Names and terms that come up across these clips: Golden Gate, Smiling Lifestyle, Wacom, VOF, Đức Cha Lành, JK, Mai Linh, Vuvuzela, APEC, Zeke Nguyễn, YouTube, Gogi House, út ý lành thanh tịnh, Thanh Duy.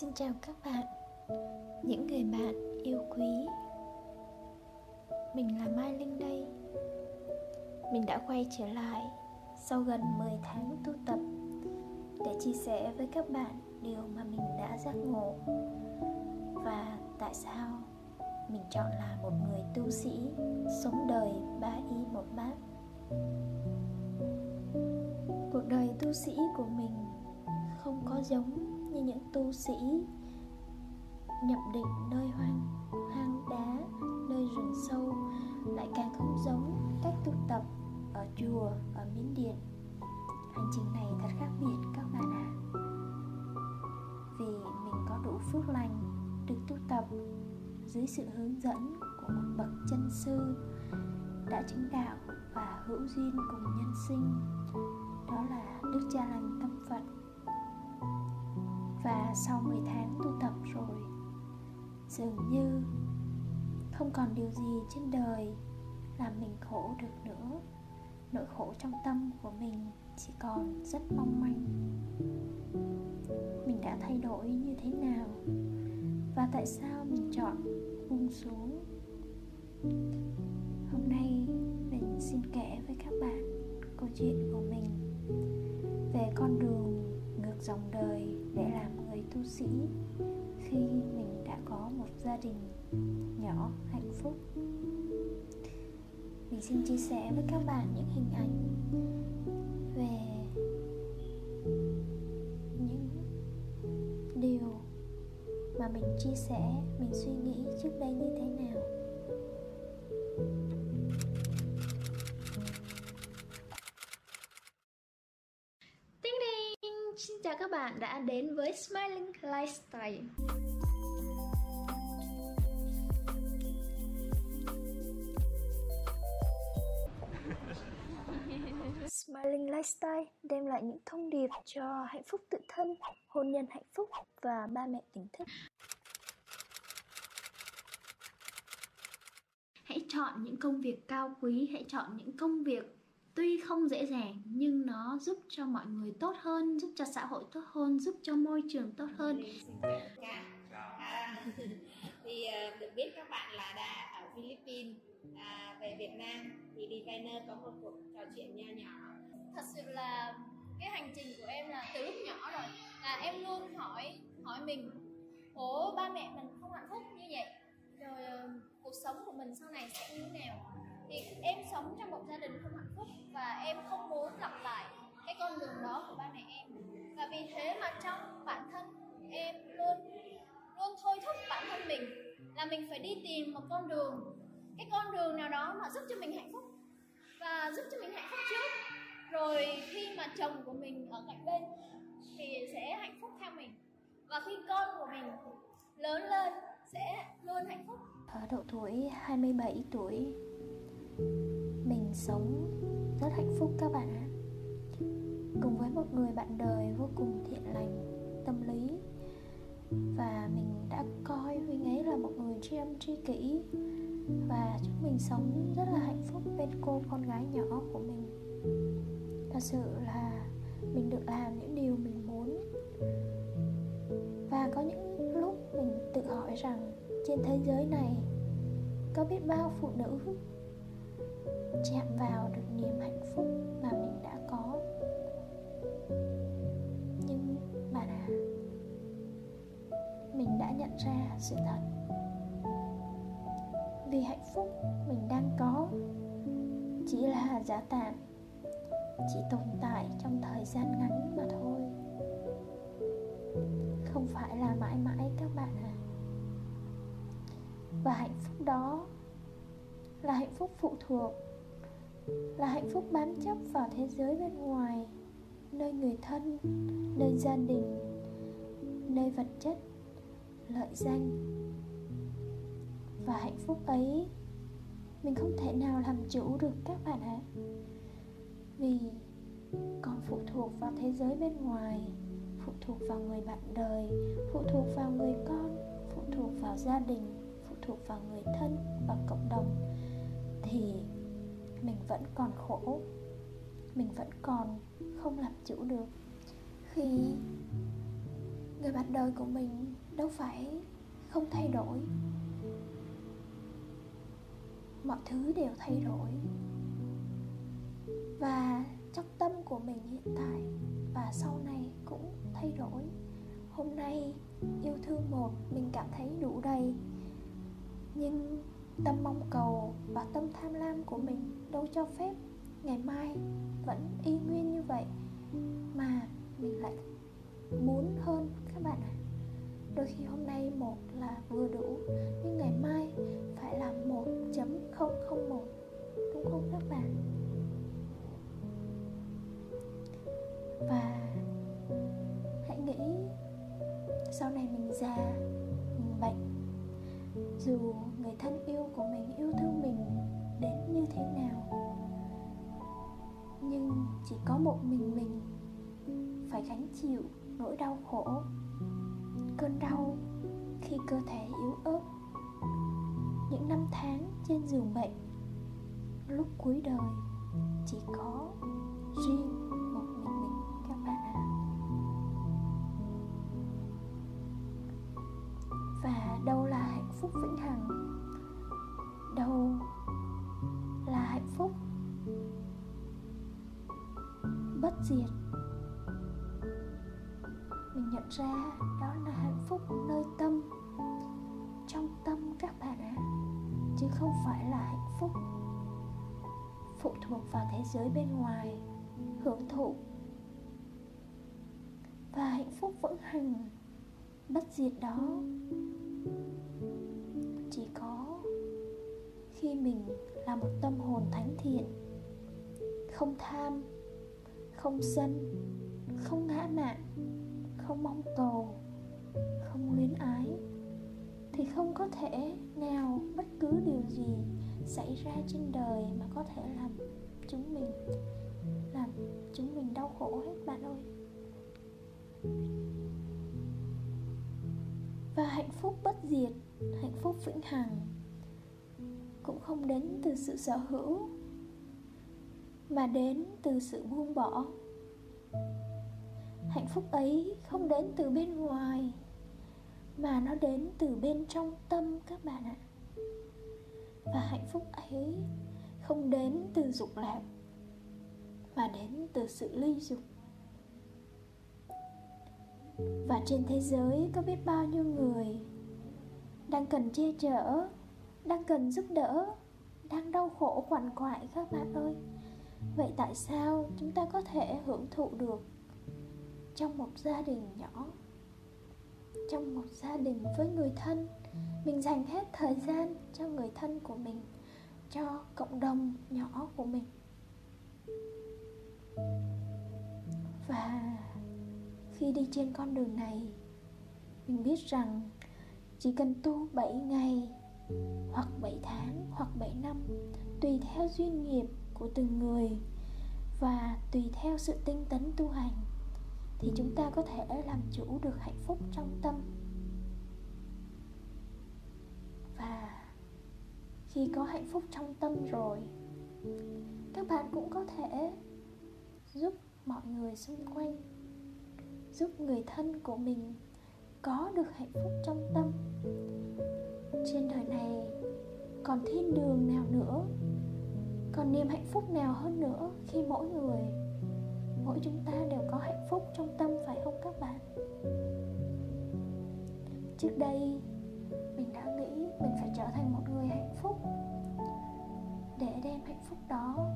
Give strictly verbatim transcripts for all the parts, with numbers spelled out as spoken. Xin chào các bạn, những người bạn yêu quý. Mình là Mai Linh đây. Mình đã quay trở lại sau gần mười tháng tu tập để chia sẻ với các bạn điều mà mình đã giác ngộ và tại sao mình chọn là một người tu sĩ sống đời ba y một bát. Cuộc đời tu sĩ của mình không có giống như những tu sĩ nhập định nơi hoang, hoang đá, nơi rừng sâu, lại càng không giống cách tu tập ở chùa, ở Miến Điện. Hành trình này thật khác biệt các bạn ạ. À. Vì mình có đủ phước lành được tu tập dưới sự hướng dẫn của một bậc chân sư đã chứng đạo và hữu duyên cùng nhân sinh, đó là Đức Cha Lành Tâm Phật. Và sau mười tháng tu tập rồi, dường như không còn điều gì trên đời làm mình khổ được nữa. Nỗi khổ trong tâm của mình chỉ còn rất mong manh. Mình đã thay đổi như thế nào? Và tại sao mình chọn buông xuống? Hôm nay mình xin kể với các bạn câu chuyện của mình về con đường ngược dòng đời để làm người tu sĩ khi mình đã có một gia đình nhỏ hạnh phúc. Mình xin chia sẻ với các bạn những hình ảnh về những điều mà mình chia sẻ, mình suy nghĩ trước đây như thế nào. Chào các bạn đã đến với Smiling Lifestyle. Smiling Lifestyle đem lại những thông điệp cho hạnh phúc tự thân, hôn nhân hạnh phúc và ba mẹ tỉnh thức. Hãy chọn những công việc cao quý, hãy chọn những công việc tuy không dễ dàng nhưng nó giúp cho mọi người tốt hơn, giúp cho xã hội tốt hơn, giúp cho môi trường tốt hơn. À, thì được biết các bạn là đã ở Philippines, à, về Việt Nam thì designer có một cuộc trò chuyện nho nhỏ. Thật sự là cái hành trình của em là từ lúc nhỏ rồi là em luôn hỏi hỏi mình, ủa ba mẹ mình không hạnh phúc như vậy, rồi cuộc sống của mình sau này sẽ như thế nào? Thì em sống trong một gia đình không hạnh phúc và em không muốn lặp lại cái con đường đó của ba mẹ em. Và vì thế mà trong bản thân em luôn luôn thôi thúc bản thân mình là mình phải đi tìm một con đường, cái con đường nào đó mà giúp cho mình hạnh phúc và giúp cho mình hạnh phúc trước. Rồi khi mà chồng của mình ở cạnh bên thì sẽ hạnh phúc theo mình. Và khi con của mình lớn lên sẽ luôn hạnh phúc. Ở độ tuổi hai mươi bảy tuổi, mình sống rất hạnh phúc các bạn ạ. Cùng với một người bạn đời vô cùng thiện lành, tâm lý. Và mình đã coi huynh ấy là một người tri âm tri kỷ. Và chúng mình sống rất là hạnh phúc bên cô con gái nhỏ của mình. Thật sự là mình được làm những điều mình muốn. Và có những lúc mình tự hỏi rằng trên thế giới này có biết bao phụ nữ chạm vào được niềm hạnh phúc mà mình đã có. Nhưng bạn à, mình đã nhận ra sự thật. Vì hạnh phúc mình đang có chỉ là giá tạm, chỉ tồn tại trong thời gian ngắn mà thôi. Không phải là mãi mãi các bạn à. Và hạnh phúc đó là hạnh phúc phụ thuộc, là hạnh phúc bám chấp vào thế giới bên ngoài, nơi người thân, nơi gia đình, nơi vật chất, lợi danh. Và hạnh phúc ấy mình không thể nào làm chủ được các bạn ạ. Vì còn phụ thuộc vào thế giới bên ngoài, phụ thuộc vào người bạn đời, phụ thuộc vào người con, phụ thuộc vào gia đình, phụ thuộc vào người thân và cộng đồng, thì mình vẫn còn khổ, mình vẫn còn không làm chủ được. Khi Người bạn đời của mình đâu phải không thay đổi. Mọi thứ đều thay đổi. Và trong tâm của mình hiện tại và sau này cũng thay đổi. Hôm nay yêu thương một, mình cảm thấy đủ đầy. Nhưng tâm mong cầu và tâm tham lam của mình đâu cho phép ngày mai vẫn y nguyên như vậy, mà mình lại muốn hơn các bạn ạ. Đôi khi hôm nay một là vừa đủ, nhưng ngày mai phải là một chấm không không một, đúng không các bạn? Và hãy nghĩ sau này mình già, mình bệnh, dù người thân yêu của mình yêu thương mình đến như thế nào, nhưng chỉ có một mình mình phải gánh chịu nỗi đau khổ, cơn đau khi cơ thể yếu ớt, những năm tháng trên giường bệnh. Lúc cuối đời chỉ có riêng một mình mình các bạn ạ. Và đâu là hạnh phúc vĩnh hằng, đâu là hạnh phúc bất diệt. Mình nhận ra đó là hạnh phúc nơi tâm, trong tâm các bạn ạ, chứ không phải là hạnh phúc phụ thuộc vào thế giới bên ngoài hưởng thụ. Và hạnh phúc vững hằng bất diệt đó chỉ có khi mình là một tâm hồn thánh thiện, không tham, không sân, không ngã mạn, không mong cầu, không luyến ái, thì không có thể nào bất cứ điều gì xảy ra trên đời mà có thể làm chúng mình làm chúng mình đau khổ hết bạn ơi. Và hạnh phúc bất diệt, hạnh phúc vĩnh hằng cũng không đến từ sự sở hữu, mà đến từ sự buông bỏ. Hạnh phúc ấy không đến từ bên ngoài, mà nó đến từ bên trong tâm các bạn ạ. Và hạnh phúc ấy không đến từ dục lạc, mà đến từ sự ly dục. Và trên thế giới có biết bao nhiêu người đang cần che chở, đang cần giúp đỡ, đang đau khổ quằn quại các bạn ơi. Vậy tại sao chúng ta có thể hưởng thụ được trong một gia đình nhỏ, trong một gia đình với người thân? Mình dành hết thời gian cho người thân của mình, cho cộng đồng nhỏ của mình. Và khi đi trên con đường này, mình biết rằng chỉ cần tu bảy ngày, hoặc bảy tháng, hoặc bảy năm, tùy theo duyên nghiệp của từng người và tùy theo sự tinh tấn tu hành, thì chúng ta có thể làm chủ được hạnh phúc trong tâm. Và khi có hạnh phúc trong tâm rồi, các bạn cũng có thể giúp mọi người xung quanh, giúp người thân của mình có được hạnh phúc trong tâm. Trên đời này còn thiên đường nào nữa, còn niềm hạnh phúc nào hơn nữa khi mỗi người, mỗi chúng ta đều có hạnh phúc trong tâm, phải không các bạn? Trước đây mình đã nghĩ mình phải trở thành một người hạnh phúc để đem hạnh phúc đó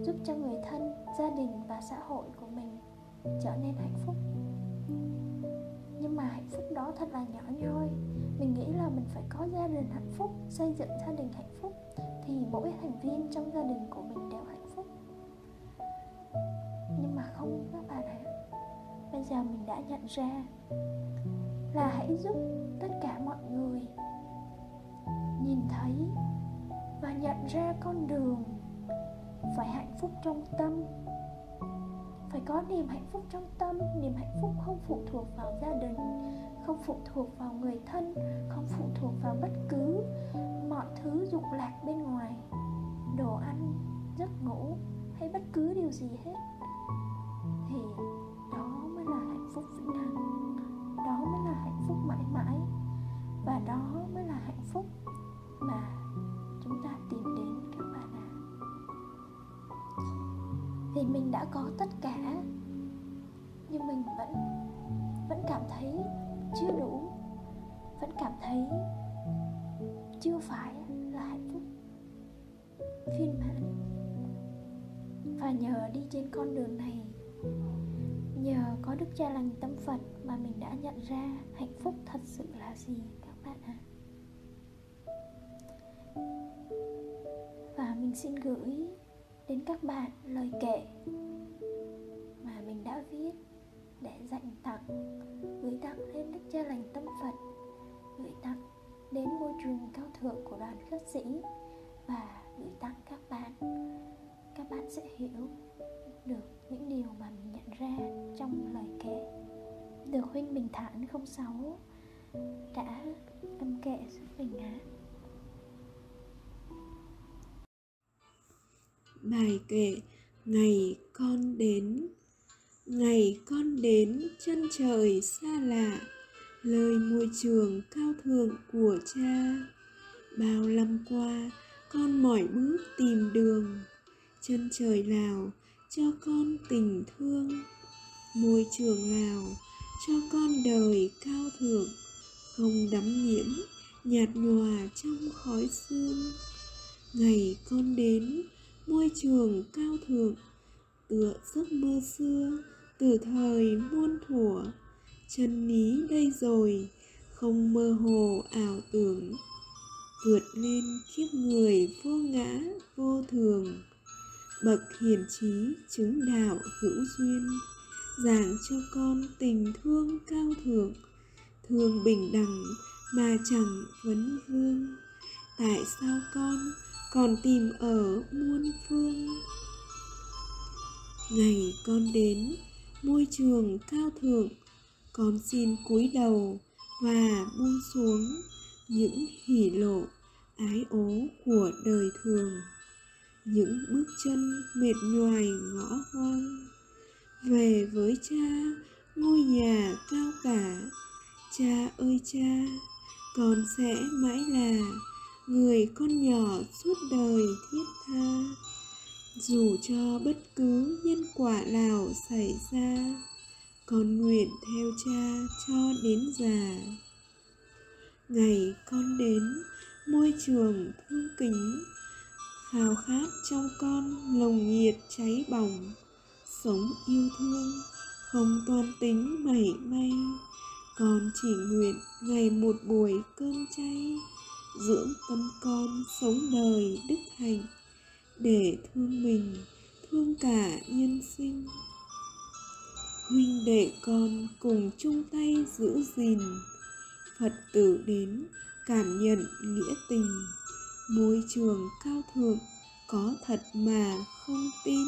giúp cho người thân, gia đình và xã hội của mình trở nên hạnh phúc. Nhưng mà hạnh phúc đó thật là nhỏ nhoi. Mình nghĩ là mình phải có gia đình hạnh phúc, xây dựng gia đình hạnh phúc, thì mỗi thành viên trong gia đình của mình đều hạnh phúc. Nhưng mà không các bạn ạ. Bây giờ mình đã nhận ra là hãy giúp tất cả mọi người nhìn thấy và nhận ra con đường phải hạnh phúc trong tâm, phải có niềm hạnh phúc trong tâm. Niềm hạnh phúc không phụ thuộc vào gia đình, không phụ thuộc vào người thân, không phụ thuộc vào bất cứ mọi thứ dục lạc bên ngoài, đồ ăn, giấc ngủ hay bất cứ điều gì hết, thì đó mới là hạnh phúc vĩnh hằng, mình đã có tất cả, nhưng mình vẫn vẫn cảm thấy chưa đủ, vẫn cảm thấy chưa phải là hạnh phúc viên mãn. Và nhờ đi trên con đường này, nhờ có Đức Cha Lành Tâm Phật mà mình đã nhận ra hạnh phúc thật sự là gì các bạn ạ. Và mình xin gửi đến các bạn lời kệ mà mình đã viết để dành tặng, gửi tặng đến Đức Cha Lành Tâm Phật, gửi tặng đến môi trường cao thượng của đoàn khất sĩ và gửi tặng các bạn. Các bạn sẽ hiểu được những điều mà mình nhận ra trong lời kệ được Huynh Bình Thản không sáu đã âm kệ giúp mình á. Bài kệ ngày con đến. Ngày con đến chân trời xa lạ, lời môi trường cao thượng của cha. Bao năm qua con mỏi bước tìm đường, chân trời Lào cho con tình thương, môi trường Lào cho con đời cao thượng, không đắm nhiễm nhạt nhòa trong khói sương. Ngày con đến môi trường cao thượng, tựa giấc mơ xưa từ thời muôn thuở, chân lý đây rồi không mơ hồ ảo tưởng, vượt lên kiếp người vô ngã vô thường. Bậc hiền trí chứng đạo hữu duyên, giảng cho con tình thương cao thượng, thương bình đẳng mà chẳng vấn vương. Tại sao con còn tìm ở muôn phương? Ngày con đến môi trường cao thượng, con xin cúi đầu và buông xuống những hỉ lộ ái ố của đời thường, những bước chân mệt nhoài ngõ hoang. Về với cha ngôi nhà cao cả, cha ơi cha, con sẽ mãi là người con nhỏ suốt đời thiết tha. Dù cho bất cứ nhân quả nào xảy ra, con nguyện theo cha cho đến già. Ngày con đến môi trường thương kính, hào khát trong con lòng nhiệt cháy bỏng, sống yêu thương không toan tính mảy may. Con chỉ nguyện ngày một buổi cơm chay, dưỡng tâm con sống đời đức hạnh, để thương mình thương cả nhân sinh. Huynh đệ con cùng chung tay giữ gìn, Phật tử đến cảm nhận nghĩa tình, môi trường cao thượng có thật mà không tin.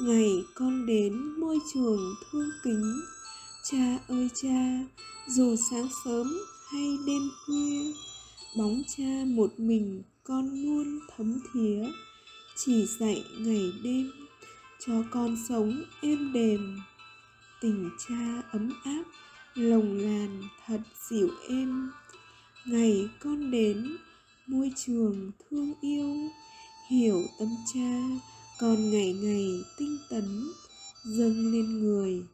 Ngày con đến môi trường thương kính, cha ơi cha, dù sáng sớm hay đêm khuya, bóng cha một mình con luôn thấm thía, chỉ dạy ngày đêm cho con sống êm đềm. Tình cha ấm áp lòng làn thật dịu êm. Ngày con đến môi trường thương yêu, hiểu tâm cha con ngày ngày tinh tấn, dâng lên người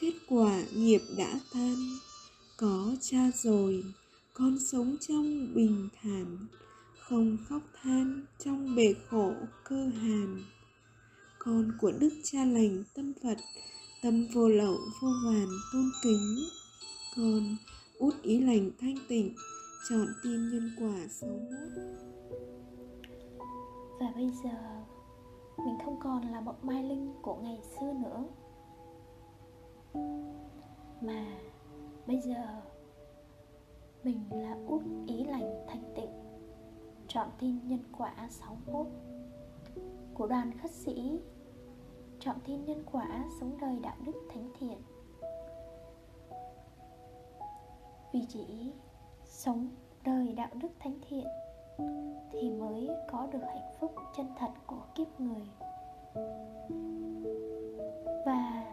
kết quả nghiệp đã tan. Có cha rồi con sống trong bình thản, không khóc than trong bể khổ cơ hàn. Con của Đức Cha Lành Tâm Phật, tâm vô lậu vô vàn tôn kính. Con út ý lành thanh tịnh, chọn tin nhân quả sáu mốt. Và bây giờ mình không còn là bọn Mai Linh của ngày xưa nữa, mà bây giờ mình là út ý lành thanh tịnh, chọn tin nhân quả sáu mốt của đoàn khất sĩ, chọn tin nhân quả sống đời đạo đức thánh thiện. Vì chỉ sống đời đạo đức thánh thiện thì mới có được hạnh phúc chân thật của kiếp người. Và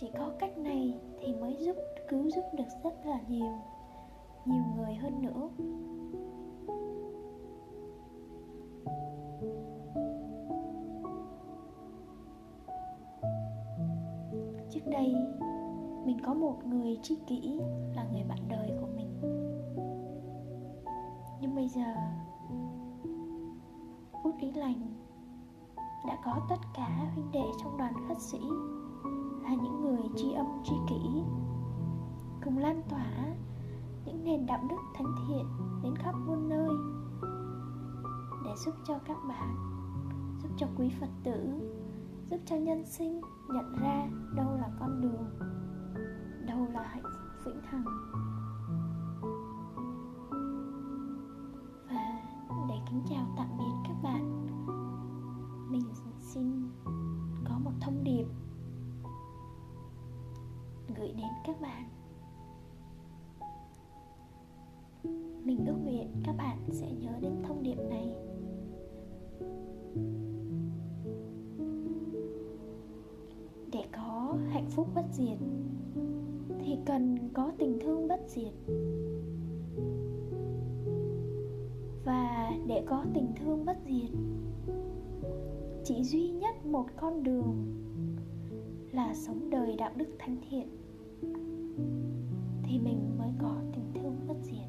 chỉ có cách này thì mới giúp cứu giúp được rất là nhiều nhiều người hơn nữa. trước đây mình có một người tri kỷ là người bạn đời của mình, nhưng bây giờ Út Ý Lành đã có tất cả huynh đệ trong đoàn khất sĩ là những người tri âm tri kỷ, cùng lan tỏa những nền đạo đức thánh thiện đến khắp muôn nơi, để giúp cho các bạn, giúp cho quý Phật tử, giúp cho nhân sinh nhận ra đâu là con đường, đâu là hạnh phúc vĩnh hằng. Và để kính chào tạm biệt các bạn, mình xin có một thông điệp gửi đến các bạn. Mình ước nguyện các bạn sẽ nhớ đến thông điệp này. Để có hạnh phúc bất diệt thì cần có tình thương bất diệt, và để có tình thương bất diệt chỉ duy nhất một con đường là sống đời đạo đức thánh thiện, thì mình mới có tình thương bất diệt,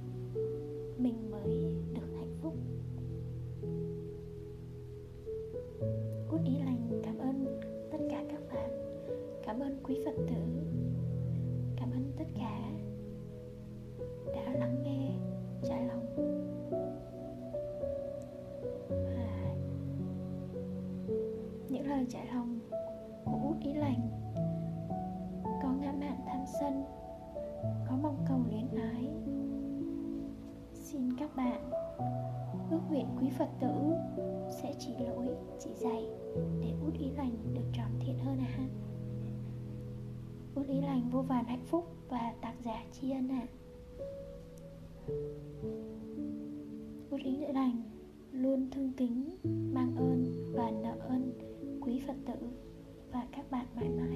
mình mới được hạnh phúc. Út Ý Lành cảm ơn tất cả các bạn, cảm ơn quý Phật tử, cảm ơn tất cả đã lắng nghe trải lòng. Và những lời trải lòng của Út Ý Lành có ngã mạn tham sân, có mong cầu luyến ái. Xin các bạn ước nguyện quý Phật tử sẽ chỉ lỗi, chỉ dạy để Út Ý Lành được tròn thiện hơn ạ. À. Út Ý Lành vô vàn hạnh phúc và tác giả tri ân ạ. À. Út Ý Lành luôn thương kính, mang ơn và nợ ơn quý Phật tử và các bạn mãi mãi.